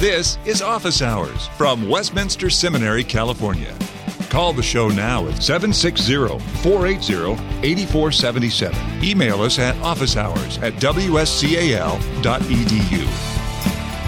This is Office Hours from Westminster Seminary, California. Call the show now at 760-480-8477. Email us at officehours@wscal.edu.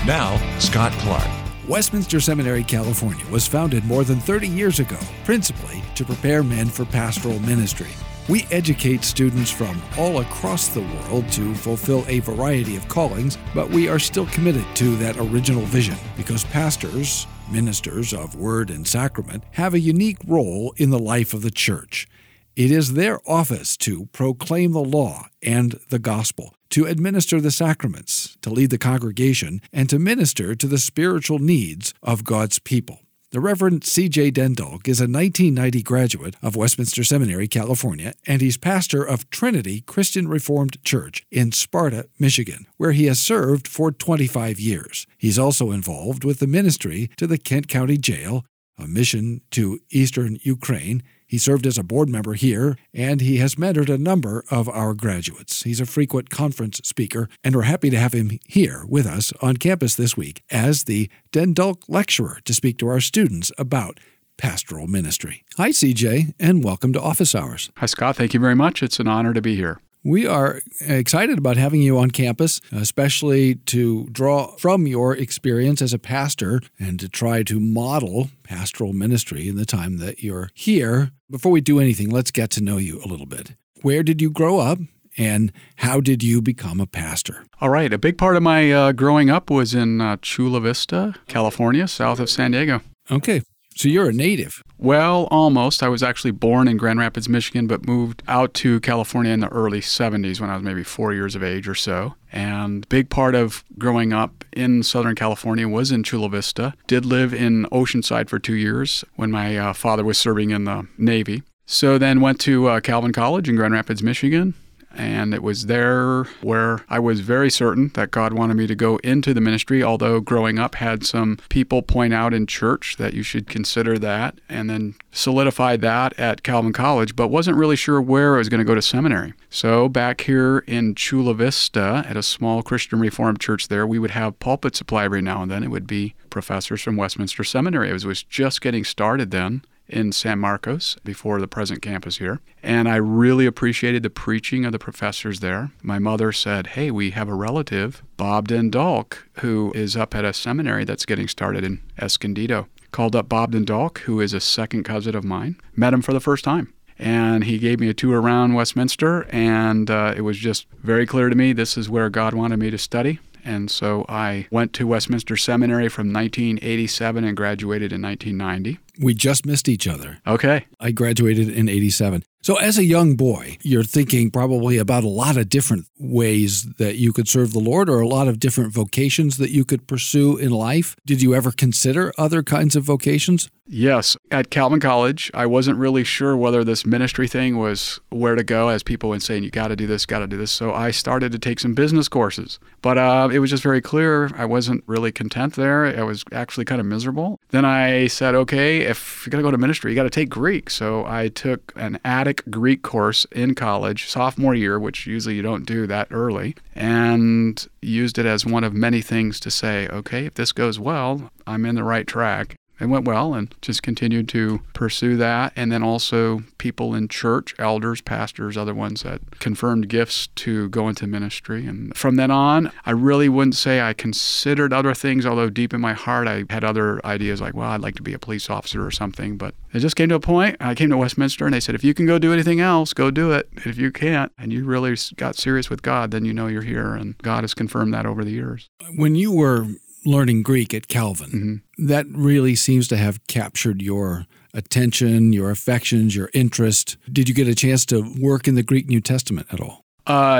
Now, Scott Clark. Westminster Seminary, California was founded more than 30 years ago, principally to prepare men for pastoral ministry. We educate students from all across the world to fulfill a variety of callings, but we are still committed to that original vision because pastors, ministers of word and sacrament, have a unique role in the life of the church. It is their office to proclaim the law and the gospel, to administer the sacraments, to lead the congregation, and to minister to the spiritual needs of God's people. The Reverend C.J. Den Dulk is a 1990 graduate of Westminster Seminary, California, and he's pastor of Trinity Christian Reformed Church in Sparta, Michigan, where he has served for 25 years. He's also involved with the ministry to the Kent County Jail, a mission to eastern Ukraine. He served as a board member here, and he has mentored a number of our graduates. He's a frequent conference speaker, and we're happy to have him here with us on campus this week as the Den Dulk Lecturer to speak to our students about pastoral ministry. Hi, CJ, and welcome to Office Hours. Hi, Scott. Thank you very much. It's an honor to be here. We are excited about having you on campus, especially to draw from your experience as a pastor and to try to model pastoral ministry in the time that you're here. Before we do anything, let's get to know you a little bit. Where did you grow up, and how did you become a pastor? All right. A big part of my growing up was in Chula Vista, California, south of San Diego. Okay. So you're a native. Well, almost. I was actually born in Grand Rapids, Michigan, but moved out to California in the early 70s when I was maybe 4 years of age or so. And a big part of growing up in Southern California was in Chula Vista. Did live in Oceanside for 2 years when my father was serving in the Navy. So then went to Calvin College in Grand Rapids, Michigan. And it was there where I was very certain that God wanted me to go into the ministry, although growing up had some people point out in church that you should consider that, and then solidified that at Calvin College, but wasn't really sure where I was going to go to seminary. So back here in Chula Vista at a small Christian Reformed church there, we would have pulpit supply every now and then. It would be professors from Westminster Seminary. It was just getting started then, in San Marcos, before the present campus here. And I really appreciated the preaching of the professors there. My mother said, hey, we have a relative, Bob Den Dulk, who is up at a seminary that's getting started in Escondido. Called up Bob Den Dulk, who is a second cousin of mine. Met him for the first time. And he gave me a tour around Westminster, and it was just very clear to me this is where God wanted me to study. And so I went to Westminster Seminary from 1987 and graduated in 1990. We just missed each other. Okay. I graduated in 87. So as a young boy, you're thinking probably about a lot of different ways that you could serve the Lord or a lot of different vocations that you could pursue in life. Did you ever consider other kinds of vocations? Yes. At Calvin College, I wasn't really sure whether this ministry thing was where to go, as people would say, you got to do this, got to do this. So I started to take some business courses. But it was just very clear I wasn't really content there. I was actually kind of miserable. Then I said, okay, if you're going to go to ministry, you got to take Greek. So I took an attic Greek course in college, sophomore year, which usually you don't do that early, and used it as one of many things to say, okay, if this goes well, I'm in the right track. It went well and just continued to pursue that. And then also people in church, elders, pastors, other ones that confirmed gifts to go into ministry. And from then on, I really wouldn't say I considered other things, although deep in my heart, I had other ideas like, well, I'd like to be a police officer or something. But it just came to a point. I came to Westminster and they said, if you can go do anything else, go do it. If you can't, and you really got serious with God, then you know you're here. And God has confirmed that over the years. When you were learning Greek at Calvin, that really seems to have captured your attention, your affections, your interest. Did you get a chance to work in the Greek New Testament at all?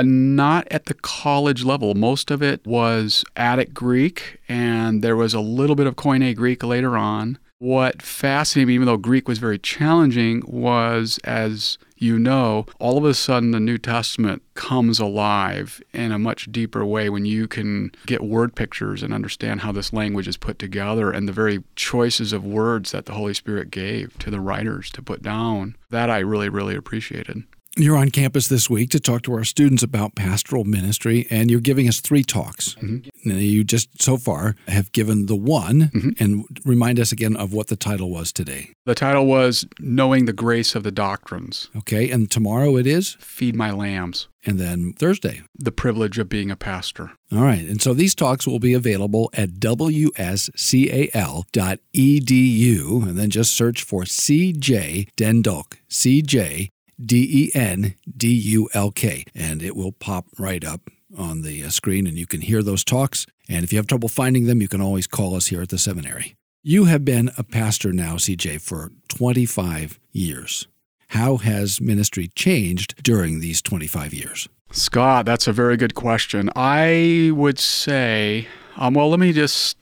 Not at the college level. Most of it was Attic Greek, and there was a little bit of Koine Greek later on. What fascinated me, even though Greek was very challenging, was, as you know, all of a sudden the New Testament comes alive in a much deeper way when you can get word pictures and understand how this language is put together and the very choices of words that the Holy Spirit gave to the writers to put down. That I really, really appreciated. You're on campus this week to talk to our students about pastoral ministry, and you're giving us 3 talks. Mm-hmm. You just so far have given the one, mm-hmm. and remind us again of what the title was today. The title was Knowing the Grace of the Doctrines. Okay, and tomorrow it is? Feed My Lambs. And then Thursday. The Privilege of Being a Pastor. All right, and so these talks will be available at wscal.edu, and then just search for C.J. Den Dulk, C.J. D-E-N-D-U-L-K, and it will pop right up on the screen, and you can hear those talks. And if you have trouble finding them, you can always call us here at the seminary. You have been a pastor now, CJ, for 25 years. How has ministry changed during these 25 years? Scott, that's a very good question. I would say, well, let me just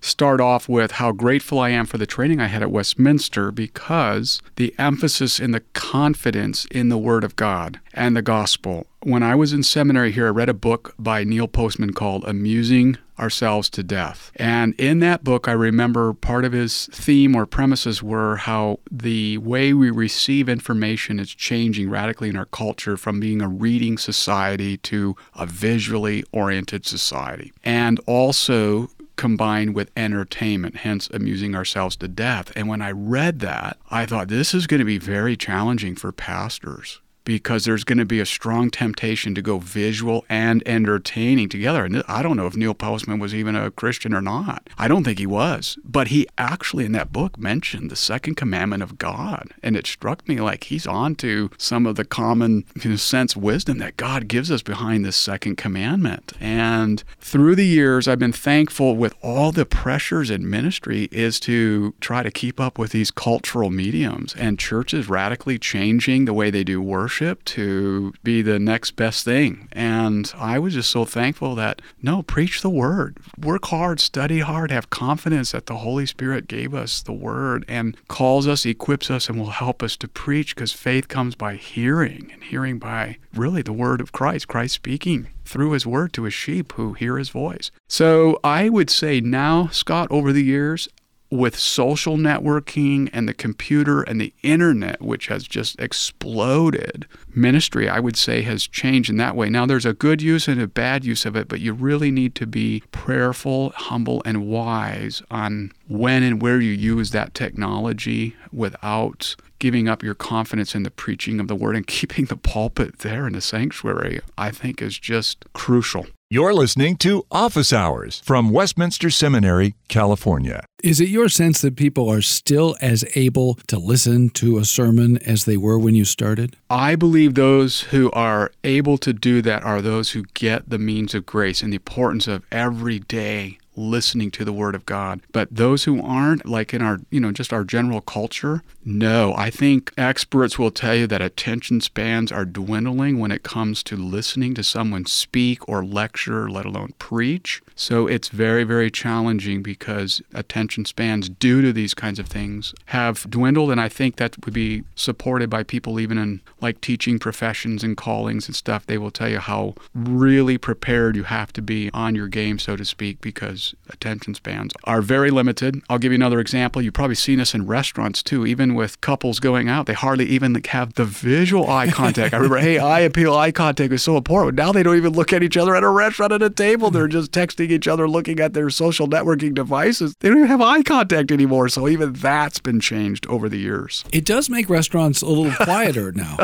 start off with how grateful I am for the training I had at Westminster, because the emphasis and the confidence in the Word of God and the gospel. When I was in seminary here, I read a book by Neil Postman called Amusing Ourselves to Death. And in that book, I remember part of his theme or premises were how the way we receive information is changing radically in our culture, from being a reading society to a visually oriented society. And also combined with entertainment, hence amusing ourselves to death. And when I read that, I thought, this is going to be very challenging for pastors, because there's going to be a strong temptation to go visual and entertaining together. And I don't know if Neil Postman was even a Christian or not. I don't think he was. But he actually, in that book, mentioned the second commandment of God. And it struck me like he's on to some of the common, in a sense, wisdom that God gives us behind this second commandment. And through the years, I've been thankful with all the pressures in ministry is to try to keep up with these cultural mediums and churches radically changing the way they do worship to be the next best thing. And I was just so thankful that, no, preach the Word. Work hard, study hard, have confidence that the Holy Spirit gave us the Word and calls us, equips us, and will help us to preach, because faith comes by hearing, and hearing by really the Word of Christ, Christ speaking through His Word to His sheep who hear His voice. So I would say now, Scott, over the years, with social networking and the computer and the internet, which has just exploded, ministry, I would say, has changed in that way. Now, there's a good use and a bad use of it, but you really need to be prayerful, humble, and wise on when and where you use that technology without giving up your confidence in the preaching of the Word, and keeping the pulpit there in the sanctuary, I think, is just crucial. You're listening to Office Hours from Westminster Seminary, California. Is it your sense that people are still as able to listen to a sermon as they were when you started? I believe those who are able to do that are those who get the means of grace and the importance of everyday listening to the Word of God. But those who aren't, like in our, just our general culture, no. I think experts will tell you that attention spans are dwindling when it comes to listening to someone speak or lecture, let alone preach. So it's very, very challenging, because attention spans due to these kinds of things have dwindled. And I think that would be supported by people even in like teaching professions and callings and stuff. They will tell you how really prepared you have to be on your game, so to speak, because attention spans are very limited. I'll give you another example. You've probably seen this in restaurants too, even with couples going out. They hardly even have the visual eye contact. I remember, hey, eye contact was so important. Now they don't even look at each other at a restaurant at a table. They're just texting each other, looking at their social networking devices. They don't even have eye contact anymore. So even that's been changed over the years. It does make restaurants a little quieter now.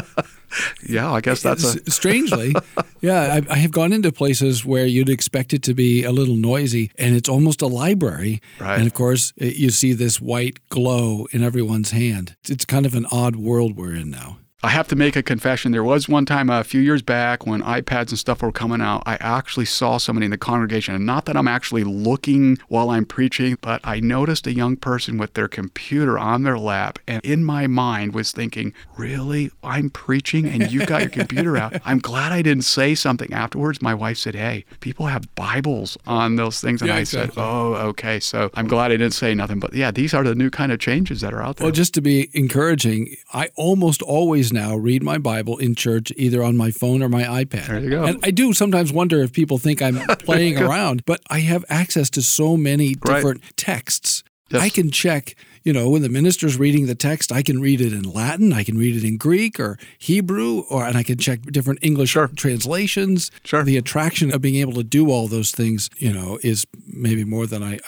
Yeah, I guess that's a... Strangely, yeah, I have gone into places where you'd expect it to be a little noisy, and it's almost a library. Right. And, of course, you see this white glow in everyone's hand. It's kind of an odd world we're in now. I have to make a confession. There was one time a few years back when iPads and stuff were coming out, I actually saw somebody in the congregation, and not that I'm actually looking while I'm preaching, but I noticed a young person with their computer on their lap, and in my mind was thinking, really? I'm preaching and you got your computer out? I'm glad I didn't say something afterwards. My wife said, hey, people have Bibles on those things. And yeah, I said, oh, okay. So I'm glad I didn't say nothing. But yeah, these are the new kind of changes that are out there. Well, just to be encouraging, I almost always now read my Bible in church, either on my phone or my iPad. There you go. And I do sometimes wonder if people think I'm playing around, but I have access to so many different texts. Yes. I can check you know, when the minister's reading the text, I can read it in Latin, I can read it in Greek or Hebrew, and I can check different English translations. Sure. The attraction of being able to do all those things, you know, is maybe more than I'm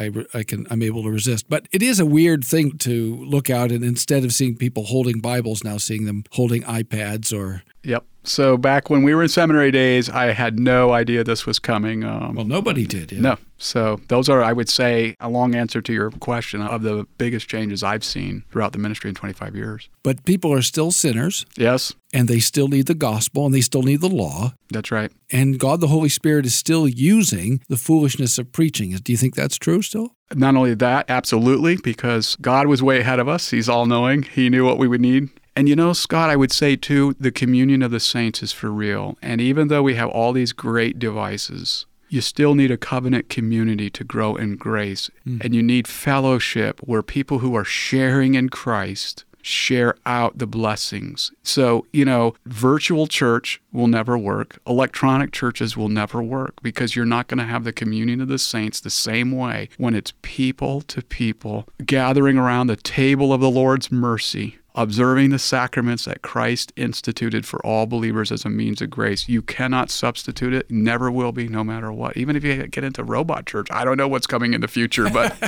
able to resist. But it is a weird thing to look out, and instead of seeing people holding Bibles, now seeing them holding iPads or... Yep. So back when we were in seminary days, I had no idea this was coming. Well, nobody did. Yeah. No. So those are, I would say, a long answer to your question of the biggest changes I've seen throughout the ministry in 25 years. But people are still sinners. Yes. And they still need the gospel, and they still need the law. That's right. And God the Holy Spirit is still using the foolishness of preaching. Do you think that's true still? Not only that, absolutely, because God was way ahead of us. He's all-knowing. He knew what we would need. And you know, Scott, I would say too, the communion of the saints is for real. And even though we have all these great devices, you still need a covenant community to grow in grace. Mm. And you need fellowship where people who are sharing in Christ share out the blessings. So, you know, virtual church will never work. Electronic churches will never work because you're not going to have the communion of the saints the same way when it's people to people gathering around the table of the Lord's mercy, observing the sacraments that Christ instituted for all believers as a means of grace. You cannot substitute it, never will be, no matter what. Even if you get into robot church, I don't know what's coming in the future, but...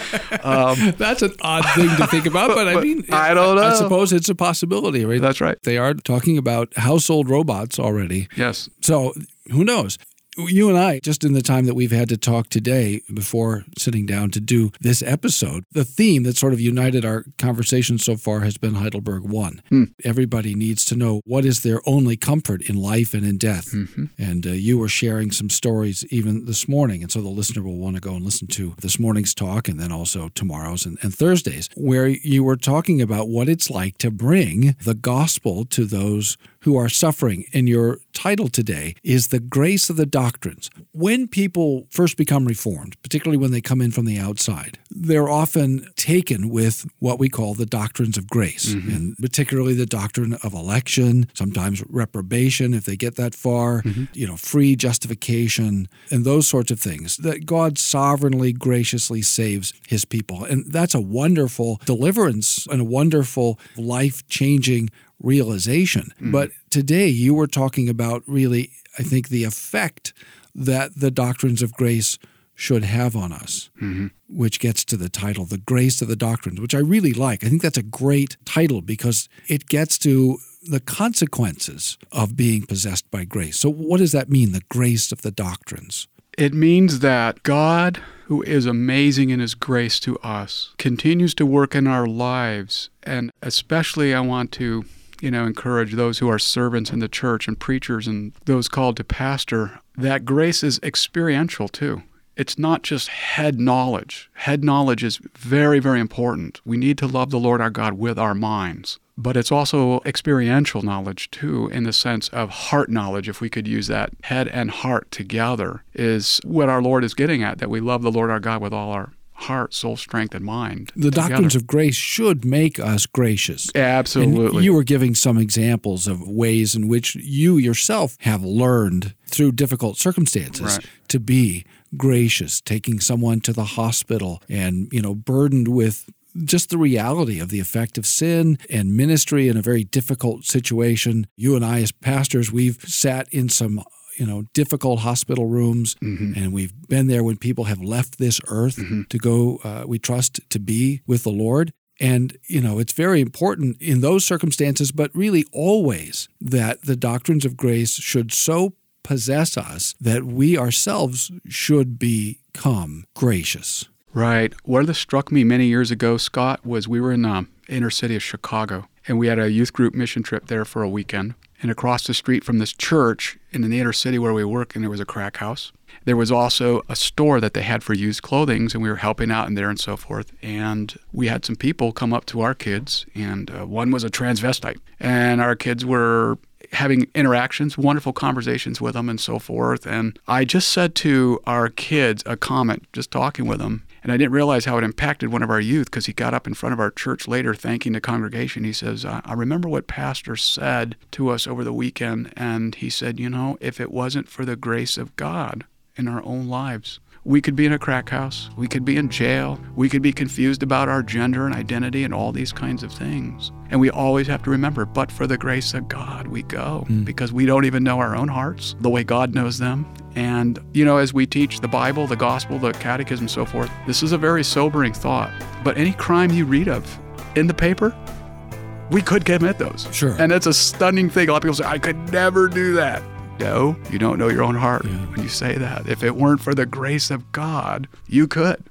That's an odd thing to think about, but I mean... I don't know. I suppose it's a possibility, right? That's right. They are talking about household robots already. Yes. So, who knows? You and I, just in the time that we've had to talk today before sitting down to do this episode, the theme that sort of united our conversation so far has been Heidelberg 1. Mm. Everybody needs to know what is their only comfort in life and in death. Mm-hmm. And you were sharing some stories even this morning, and so the listener will want to go and listen to this morning's talk and then also tomorrow's and Thursday's, where you were talking about what it's like to bring the gospel to those who are suffering. And your title today is The Grace of the Doctrines. When people first become Reformed, particularly when they come in from the outside, they're often taken with what we call the doctrines of grace, mm-hmm. and particularly the doctrine of election, sometimes reprobation if they get that far, mm-hmm. you know, free justification, and those sorts of things, that God sovereignly, graciously saves his people. And that's a wonderful deliverance and a wonderful life-changing realization. Mm. But today you were talking about really, I think, the effect that the doctrines of grace should have on us, mm-hmm. which gets to the title, The Grace of the Doctrines, which I really like. I think that's a great title because it gets to the consequences of being possessed by grace. So what does that mean, the grace of the doctrines? It means that God, who is amazing in his grace to us, continues to work in our lives. And especially I want to encourage those who are servants in the church and preachers and those called to pastor, that grace is experiential too. It's not just head knowledge. Head knowledge is very, very important. We need to love the Lord our God with our minds. But it's also experiential knowledge too, in the sense of heart knowledge, if we could use that. Head and heart together is what our Lord is getting at, that we love the Lord our God with all our heart, soul, strength, and mind. The doctrines of grace should make us gracious. Absolutely. And you were giving some examples of ways in which you yourself have learned through difficult circumstances to be gracious, taking someone to the hospital and, burdened with just the reality of the effect of sin and ministry in a very difficult situation. You and I as pastors, we've sat in some difficult hospital rooms, mm-hmm. and we've been there when people have left this earth mm-hmm. to go, we trust, to be with the Lord. And, it's very important in those circumstances, but really always, that the doctrines of grace should so possess us that we ourselves should become gracious. Right. What struck me many years ago, Scott, was we were in the inner city of Chicago, and we had a youth group mission trip there for a weekend. And across the street from this church in the inner city where we work, and there was a crack house. There was also a store that they had for used clothing, and we were helping out in there and so forth. And we had some people come up to our kids, and one was a transvestite. And our kids were having interactions, wonderful conversations with them and so forth. And I just said to our kids a comment, just talking with them. And I didn't realize how it impacted one of our youth, because he got up in front of our church later thanking the congregation. He says, I remember what Pastor said to us over the weekend. And he said, if it wasn't for the grace of God in our own lives. We could be in a crack house, we could be in jail, we could be confused about our gender and identity and all these kinds of things. And we always have to remember, but for the grace of God we go, because we don't even know our own hearts the way God knows them. And, you know, as we teach the Bible, the gospel, the catechism, so forth, this is a very sobering thought. But any crime you read of in the paper, we could commit those. Sure. And that's a stunning thing. A lot of people say, I could never do that. No, you don't know your own heart when you say that. If it weren't for the grace of God, you could.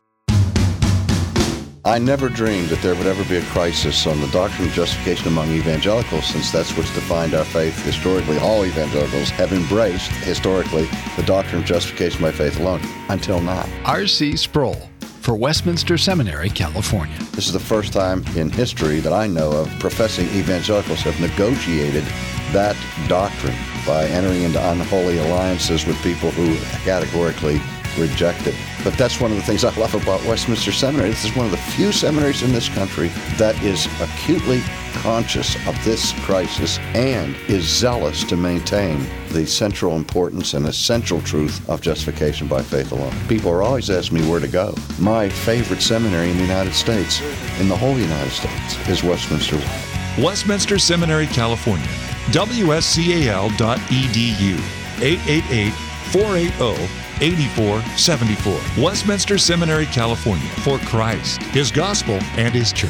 I never dreamed that there would ever be a crisis on the doctrine of justification among evangelicals, since that's what's defined our faith historically. All evangelicals have embraced, historically, the doctrine of justification by faith alone, until now. R.C. Sproul for Westminster Seminary, California. This is the first time in history that I know of professing evangelicals have negotiated that doctrine by entering into unholy alliances with people who categorically reject it. But that's one of the things I love about Westminster Seminary. This is one of the few seminaries in this country that is acutely conscious of this crisis and is zealous to maintain the central importance and essential truth of justification by faith alone. People are always asking me where to go. My favorite seminary in the United States, in the whole United States, is Westminster. Westminster Seminary, California. WSCAL.edu. 888-480-8474. Westminster Seminary, California. For Christ, His gospel, and His church.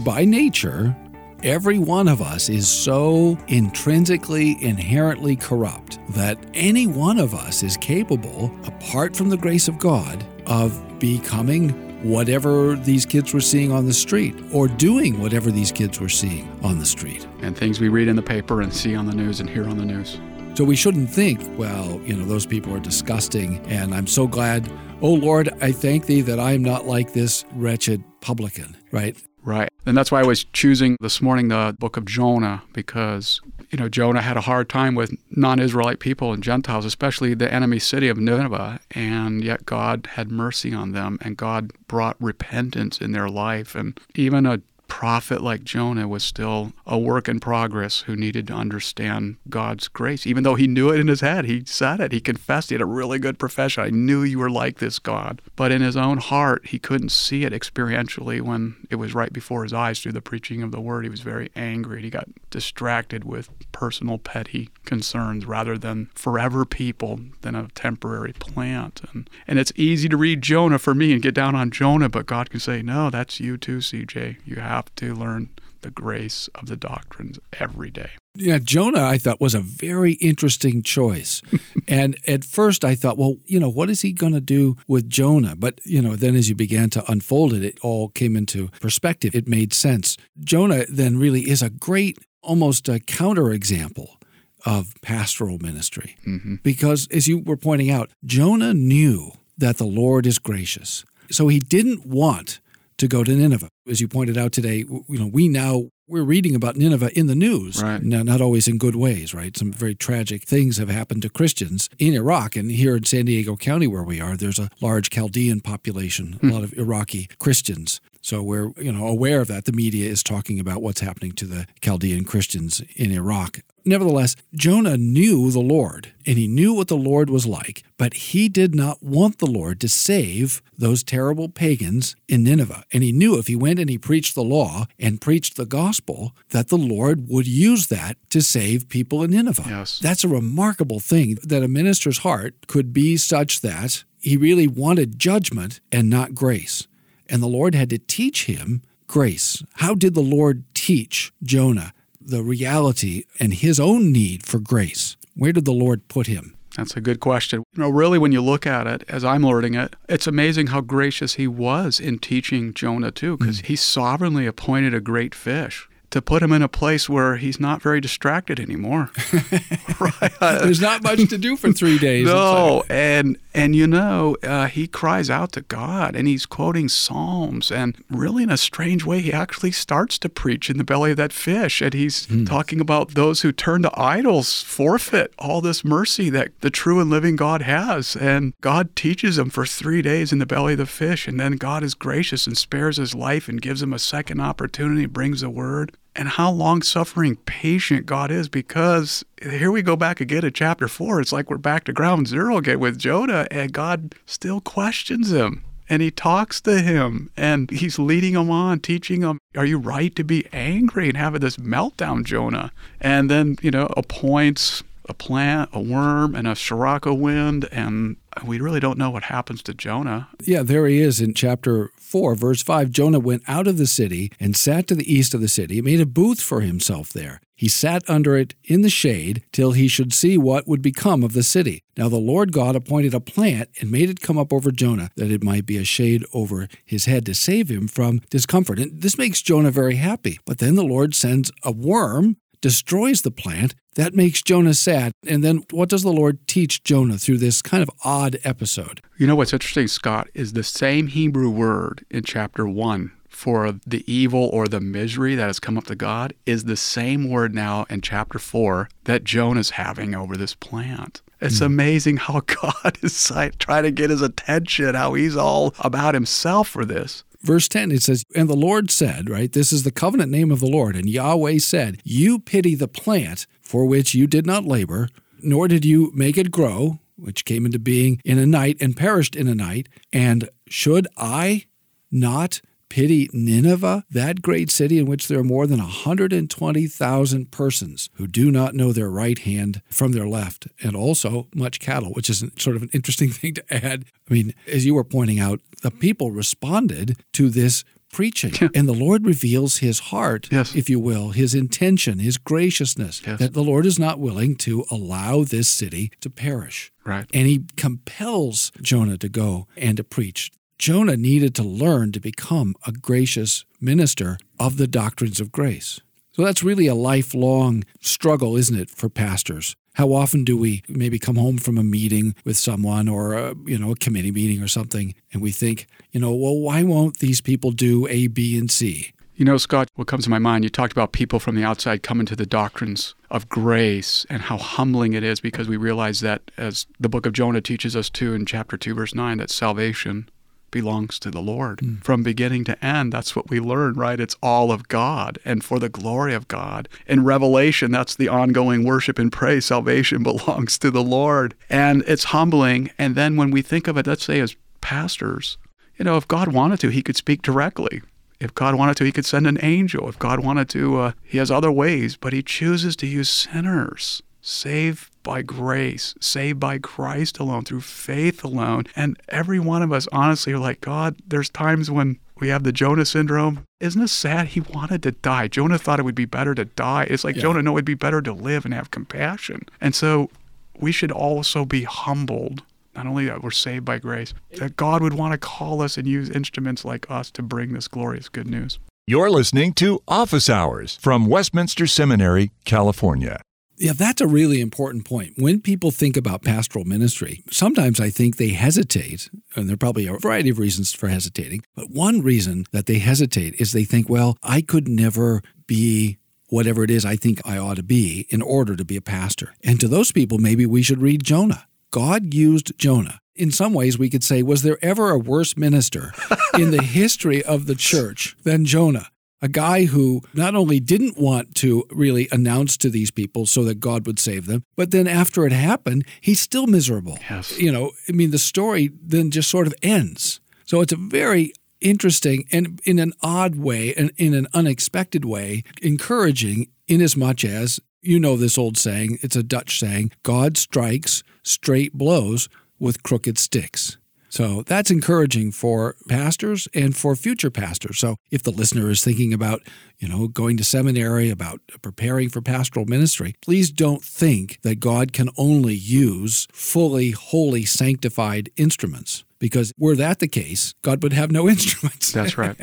By nature, every one of us is so intrinsically, inherently corrupt that any one of us is capable, apart from the grace of God, of becoming whatever these kids were seeing on the street, or doing whatever these kids were seeing on the street. And things we read in the paper and see on the news and hear on the news. So we shouldn't think, well, you know, those people are disgusting, and I'm so glad, oh Lord, I thank Thee that I am not like this wretched publican, right? Right. And that's why I was choosing this morning the book of Jonah, because, you know, Jonah had a hard time with non-Israelite people and Gentiles, especially the enemy city of Nineveh, and yet God had mercy on them, and God brought repentance in their life. And even a prophet like Jonah was still a work in progress who needed to understand God's grace. Even though he knew it in his head, he said it, he confessed, he had a really good profession. I knew you were like this, God. But in his own heart, he couldn't see it experientially when it was right before his eyes through the preaching of the word. He was very angry, and he got distracted with personal petty concerns rather than forever people than a temporary plant. And it's easy to read Jonah for me and get down on Jonah, but God can say, no, that's you too, CJ. You have to learn the grace of the doctrines every day. Yeah, Jonah, I thought, was a very interesting choice. And at first I thought, well, you know, what is he going to do with Jonah? But, you know, then as you began to unfold it, it all came into perspective. It made sense. Jonah then really is a great, almost a counterexample of pastoral ministry. Mm-hmm. Because as you were pointing out, Jonah knew that the Lord is gracious. So he didn't want to go to Nineveh. As you pointed out today, you know, we're reading about Nineveh in the news, right? Not always in good ways, right? Some very tragic things have happened to Christians in Iraq, and here in San Diego County where we are, there's a large Chaldean population, a lot of Iraqi Christians. So we're, you know, aware of that. The media is talking about what's happening to the Chaldean Christians in Iraq. Nevertheless, Jonah knew the Lord, and he knew what the Lord was like, but he did not want the Lord to save those terrible pagans in Nineveh. And he knew if he went and he preached the law and preached the gospel, that the Lord would use that to save people in Nineveh. Yes. That's a remarkable thing, that a minister's heart could be such that he really wanted judgment and not grace. And the Lord had to teach him grace. How did the Lord teach Jonah the reality and his own need for grace? Where did the Lord put him? That's a good question. You know, really, when you look at it, as I'm learning it, it's amazing how gracious he was in teaching Jonah, too, because he sovereignly appointed a great fish to put him in a place where he's not very distracted anymore. Right? There's not much to do for 3 days. No, and you know, he cries out to God, and he's quoting Psalms, and really in a strange way, he actually starts to preach in the belly of that fish, and he's talking about those who turn to idols forfeit all this mercy that the true and living God has, and God teaches him for 3 days in the belly of the fish, and then God is gracious and spares his life and gives him a second opportunity, brings the word. and how long-suffering, patient God is, because here we go back again to chapter 4. It's like we're back to ground zero again with Jonah, and God still questions him, and he talks to him, and he's leading him on, teaching him, are you right to be angry and having this meltdown, Jonah? And then, appoints a plant, a worm, and a sirocco wind, and we really don't know what happens to Jonah. Yeah, there he is in chapter 4, verse 5. Jonah went out of the city and sat to the east of the city, and made a booth for himself there. He sat under it in the shade till he should see what would become of the city. Now the Lord God appointed a plant and made it come up over Jonah, that it might be a shade over his head to save him from discomfort. And this makes Jonah very happy. But then the Lord sends a worm, destroys the plant. That makes Jonah sad. And then what does the Lord teach Jonah through this kind of odd episode? You know what's interesting, Scott, is the same Hebrew word in chapter 1 for the evil or the misery that has come up to God is the same word now in chapter 4 that Jonah's having over this plant. It's amazing how God is trying to get his attention, how he's all about himself for this. Verse 10, it says, and the Lord said, right, this is the covenant name of the Lord, and Yahweh said, you pity the plant for which you did not labor, nor did you make it grow, which came into being in a night and perished in a night. And should I not pity Nineveh, that great city in which there are more than 120,000 persons who do not know their right hand from their left, and also much cattle, which is sort of an interesting thing to add. I mean, as you were pointing out, the people responded to this preaching, yeah. And the Lord reveals his heart, yes. If you will, his intention, his graciousness, yes. That the Lord is not willing to allow this city to perish. Right. And he compels Jonah to go and to preach. Jonah needed to learn to become a gracious minister of the doctrines of grace. So that's really a lifelong struggle, isn't it, for pastors? How often do we maybe come home from a meeting with someone or a committee meeting or something, and we think, why won't these people do A, B, and C? Scott, what comes to my mind, you talked about people from the outside coming to the doctrines of grace and how humbling it is, because we realize that, as the book of Jonah teaches us too in chapter 2, verse 9, that salvation belongs to the Lord. From beginning to end, that's what we learn, right? It's all of God and for the glory of God. In Revelation, that's the ongoing worship and praise. Salvation belongs to the Lord. And it's humbling. And then when we think of it, let's say as pastors, if God wanted to, he could speak directly. If God wanted to, he could send an angel. If God wanted to, he has other ways, but he chooses to use sinners. Saved by grace, saved by Christ alone, through faith alone. And every one of us, honestly, are like, God, there's times when we have the Jonah syndrome. Isn't it sad he wanted to die? Jonah thought it would be better to die. It's like, yeah. Jonah, no, it'd be better to live and have compassion. And so we should also be humbled, not only that we're saved by grace, that God would want to call us and use instruments like us to bring this glorious good news. You're listening to Office Hours from Westminster Seminary, California. Yeah, that's a really important point. When people think about pastoral ministry, sometimes I think they hesitate, and there are probably a variety of reasons for hesitating, but one reason that they hesitate is they think, well, I could never be whatever it is I think I ought to be in order to be a pastor. And to those people, maybe we should read Jonah. God used Jonah. In some ways, we could say, was there ever a worse minister in the history of the church than Jonah? A guy who not only didn't want to really announce to these people so that God would save them, but then after it happened, he's still miserable. Yes. The story then just sort of ends. So it's a very interesting and, in an odd way and in an unexpected way, encouraging, inasmuch as, this old saying, it's a Dutch saying, God strikes straight blows with crooked sticks. So that's encouraging for pastors and for future pastors. So if the listener is thinking about, going to seminary, about preparing for pastoral ministry, please don't think that God can only use fully, wholly sanctified instruments. Because were that the case, God would have no instruments. That's right.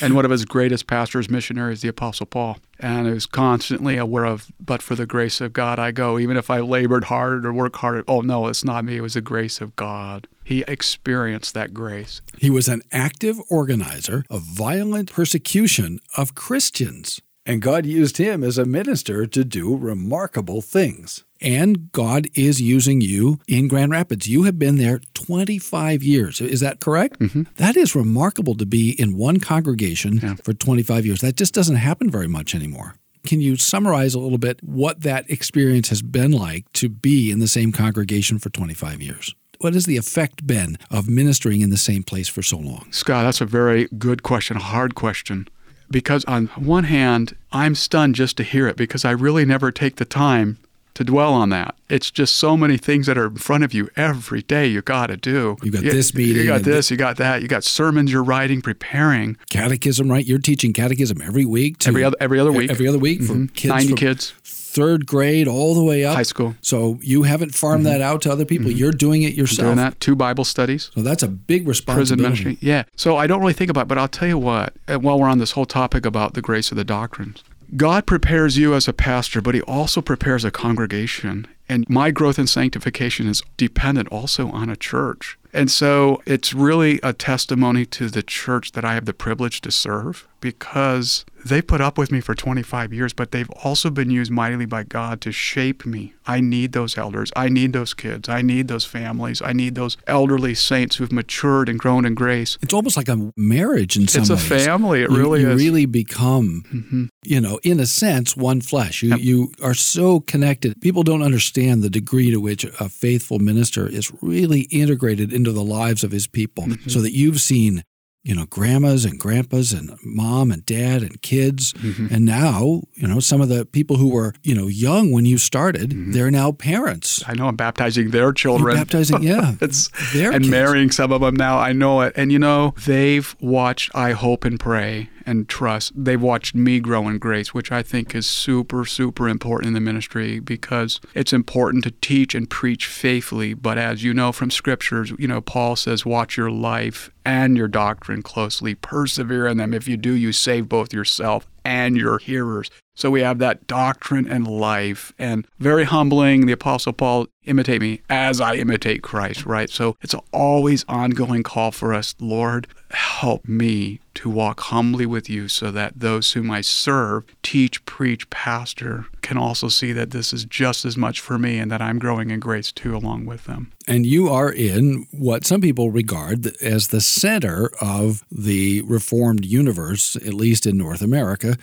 And one of his greatest pastors, missionaries, the Apostle Paul, and who's constantly aware of, but for the grace of God I go, even if I labored hard or work harder. Oh, no, it's not me. It was the grace of God. He experienced that grace. He was an active organizer of violent persecution of Christians, and God used him as a minister to do remarkable things. and God is using you in Grand Rapids. You have been there 25 years. Is that correct? Mm-hmm. That is remarkable to be in one congregation for 25 years. That just doesn't happen very much anymore. Can you summarize a little bit what that experience has been like to be in the same congregation for 25 years? What has the effect been of ministering in the same place for so long? Scott, that's a very good question, a hard question. Because on one hand, I'm stunned just to hear it because I really never take the time to dwell on that. It's just so many things that are in front of you every day you got to do. You got this meeting. You got this, you got that. You got sermons you're writing, preparing. Catechism, right? You're teaching catechism every week. Every other week. Every other week. Mm-hmm. For kids 90 kids. Third grade all the way up. High school. So you haven't farmed that out to other people. You're doing it yourself. I'm doing that. 2 Bible studies. So that's a big responsibility. Prison ministry. Yeah. So I don't really think about it, but I'll tell you what, while we're on this whole topic about the grace of the doctrines, God prepares you as a pastor, but he also prepares a congregation. And my growth in sanctification is dependent also on a church. And so it's really a testimony to the church that I have the privilege to serve because they put up with me for 25 years, but they've also been used mightily by God to shape me. I need those elders. I need those kids. I need those families. I need those elderly saints who've matured and grown in grace. It's almost like a marriage in some ways. It's a family. It really is. You really become, you know, in a sense, one flesh. You are so connected. People don't understand the degree to which a faithful minister is really integrated into the lives of his people so that you've seen, you know, grandmas and grandpas and mom and dad and kids. And now, you know, some of the people who were, you know, young when you started, they're now parents. I know I'm baptizing their children. You're baptizing, and kids. Marrying some of them now. I know it. And, you know, they've watched, I hope and pray and trust, they've watched me grow in grace, which I think is super, super important in the ministry because it's important to teach and preach faithfully. But as you know from scriptures, you know, Paul says, watch your life and your doctrine closely, persevere in them. If you do, you save both yourself and your hearers. So we have that doctrine and life, and very humbling, the Apostle Paul, imitate me as I imitate Christ, right? So it's always ongoing call for us, Lord, help me to walk humbly with you so that those whom I serve, teach, preach, pastor, can also see that this is just as much for me and that I'm growing in grace too along with them. And you are in what some people regard as the center of the Reformed universe, at least in North America,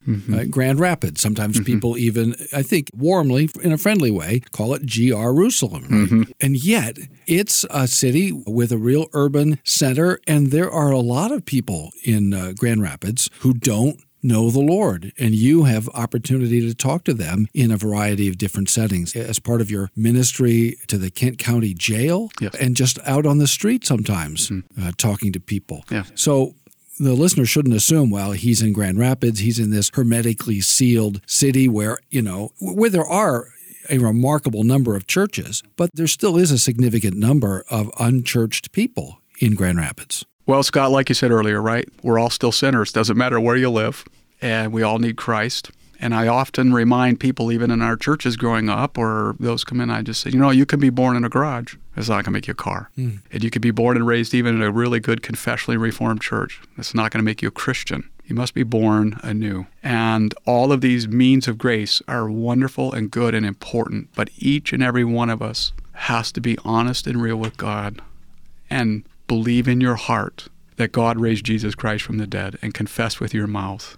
Grand Rapids. Sometimes people even, I think warmly, in a friendly way, call it G.R.Rusalem. Right? And yet, it's a city with a real urban center, and there are a lot of people in Grand Rapids who don't know the Lord, and you have opportunity to talk to them in a variety of different settings as part of your ministry to the Kent County Jail and just out on the street sometimes talking to people. So the listener shouldn't assume, well, he's in Grand Rapids, he's in this hermetically sealed city where, you know, where there are a remarkable number of churches, but there still is a significant number of unchurched people in Grand Rapids. Well, Scott, like you said earlier, right? We're all still sinners. Doesn't matter where you live, and we all need Christ. And I often remind people, even in our churches growing up, or those come in, I just say, you know, you can be born in a garage. It's not going to make you a car. And you could be born and raised even in a really good confessionally Reformed church. It's not going to make you a Christian. You must be born anew. And all of these means of grace are wonderful and good and important, but each and every one of us has to be honest and real with God and believe in your heart that God raised Jesus Christ from the dead and confess with your mouth,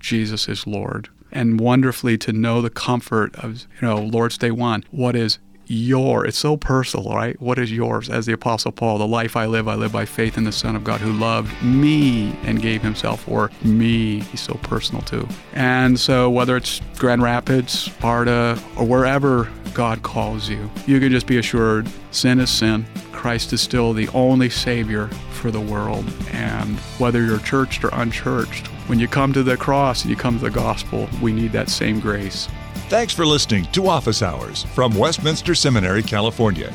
Jesus is Lord. And wonderfully to know the comfort of, you know, Lord's Day One, what is your, it's so personal, right? What is yours? As the Apostle Paul, the life I live by faith in the Son of God who loved me and gave himself for me. He's so personal too. And so whether it's Grand Rapids, Sparta, or wherever God calls you, you can just be assured sin is sin. Christ is still the only Savior for the world. And whether you're churched or unchurched, when you come to the cross and you come to the gospel, we need that same grace. Thanks for listening to Office Hours from Westminster Seminary, California.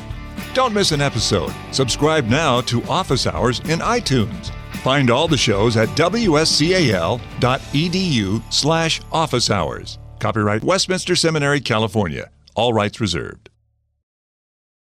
Don't miss an episode. Subscribe now to Office Hours in iTunes. Find all the shows at wscal.edu/officehours. Copyright Westminster Seminary, California. All rights reserved.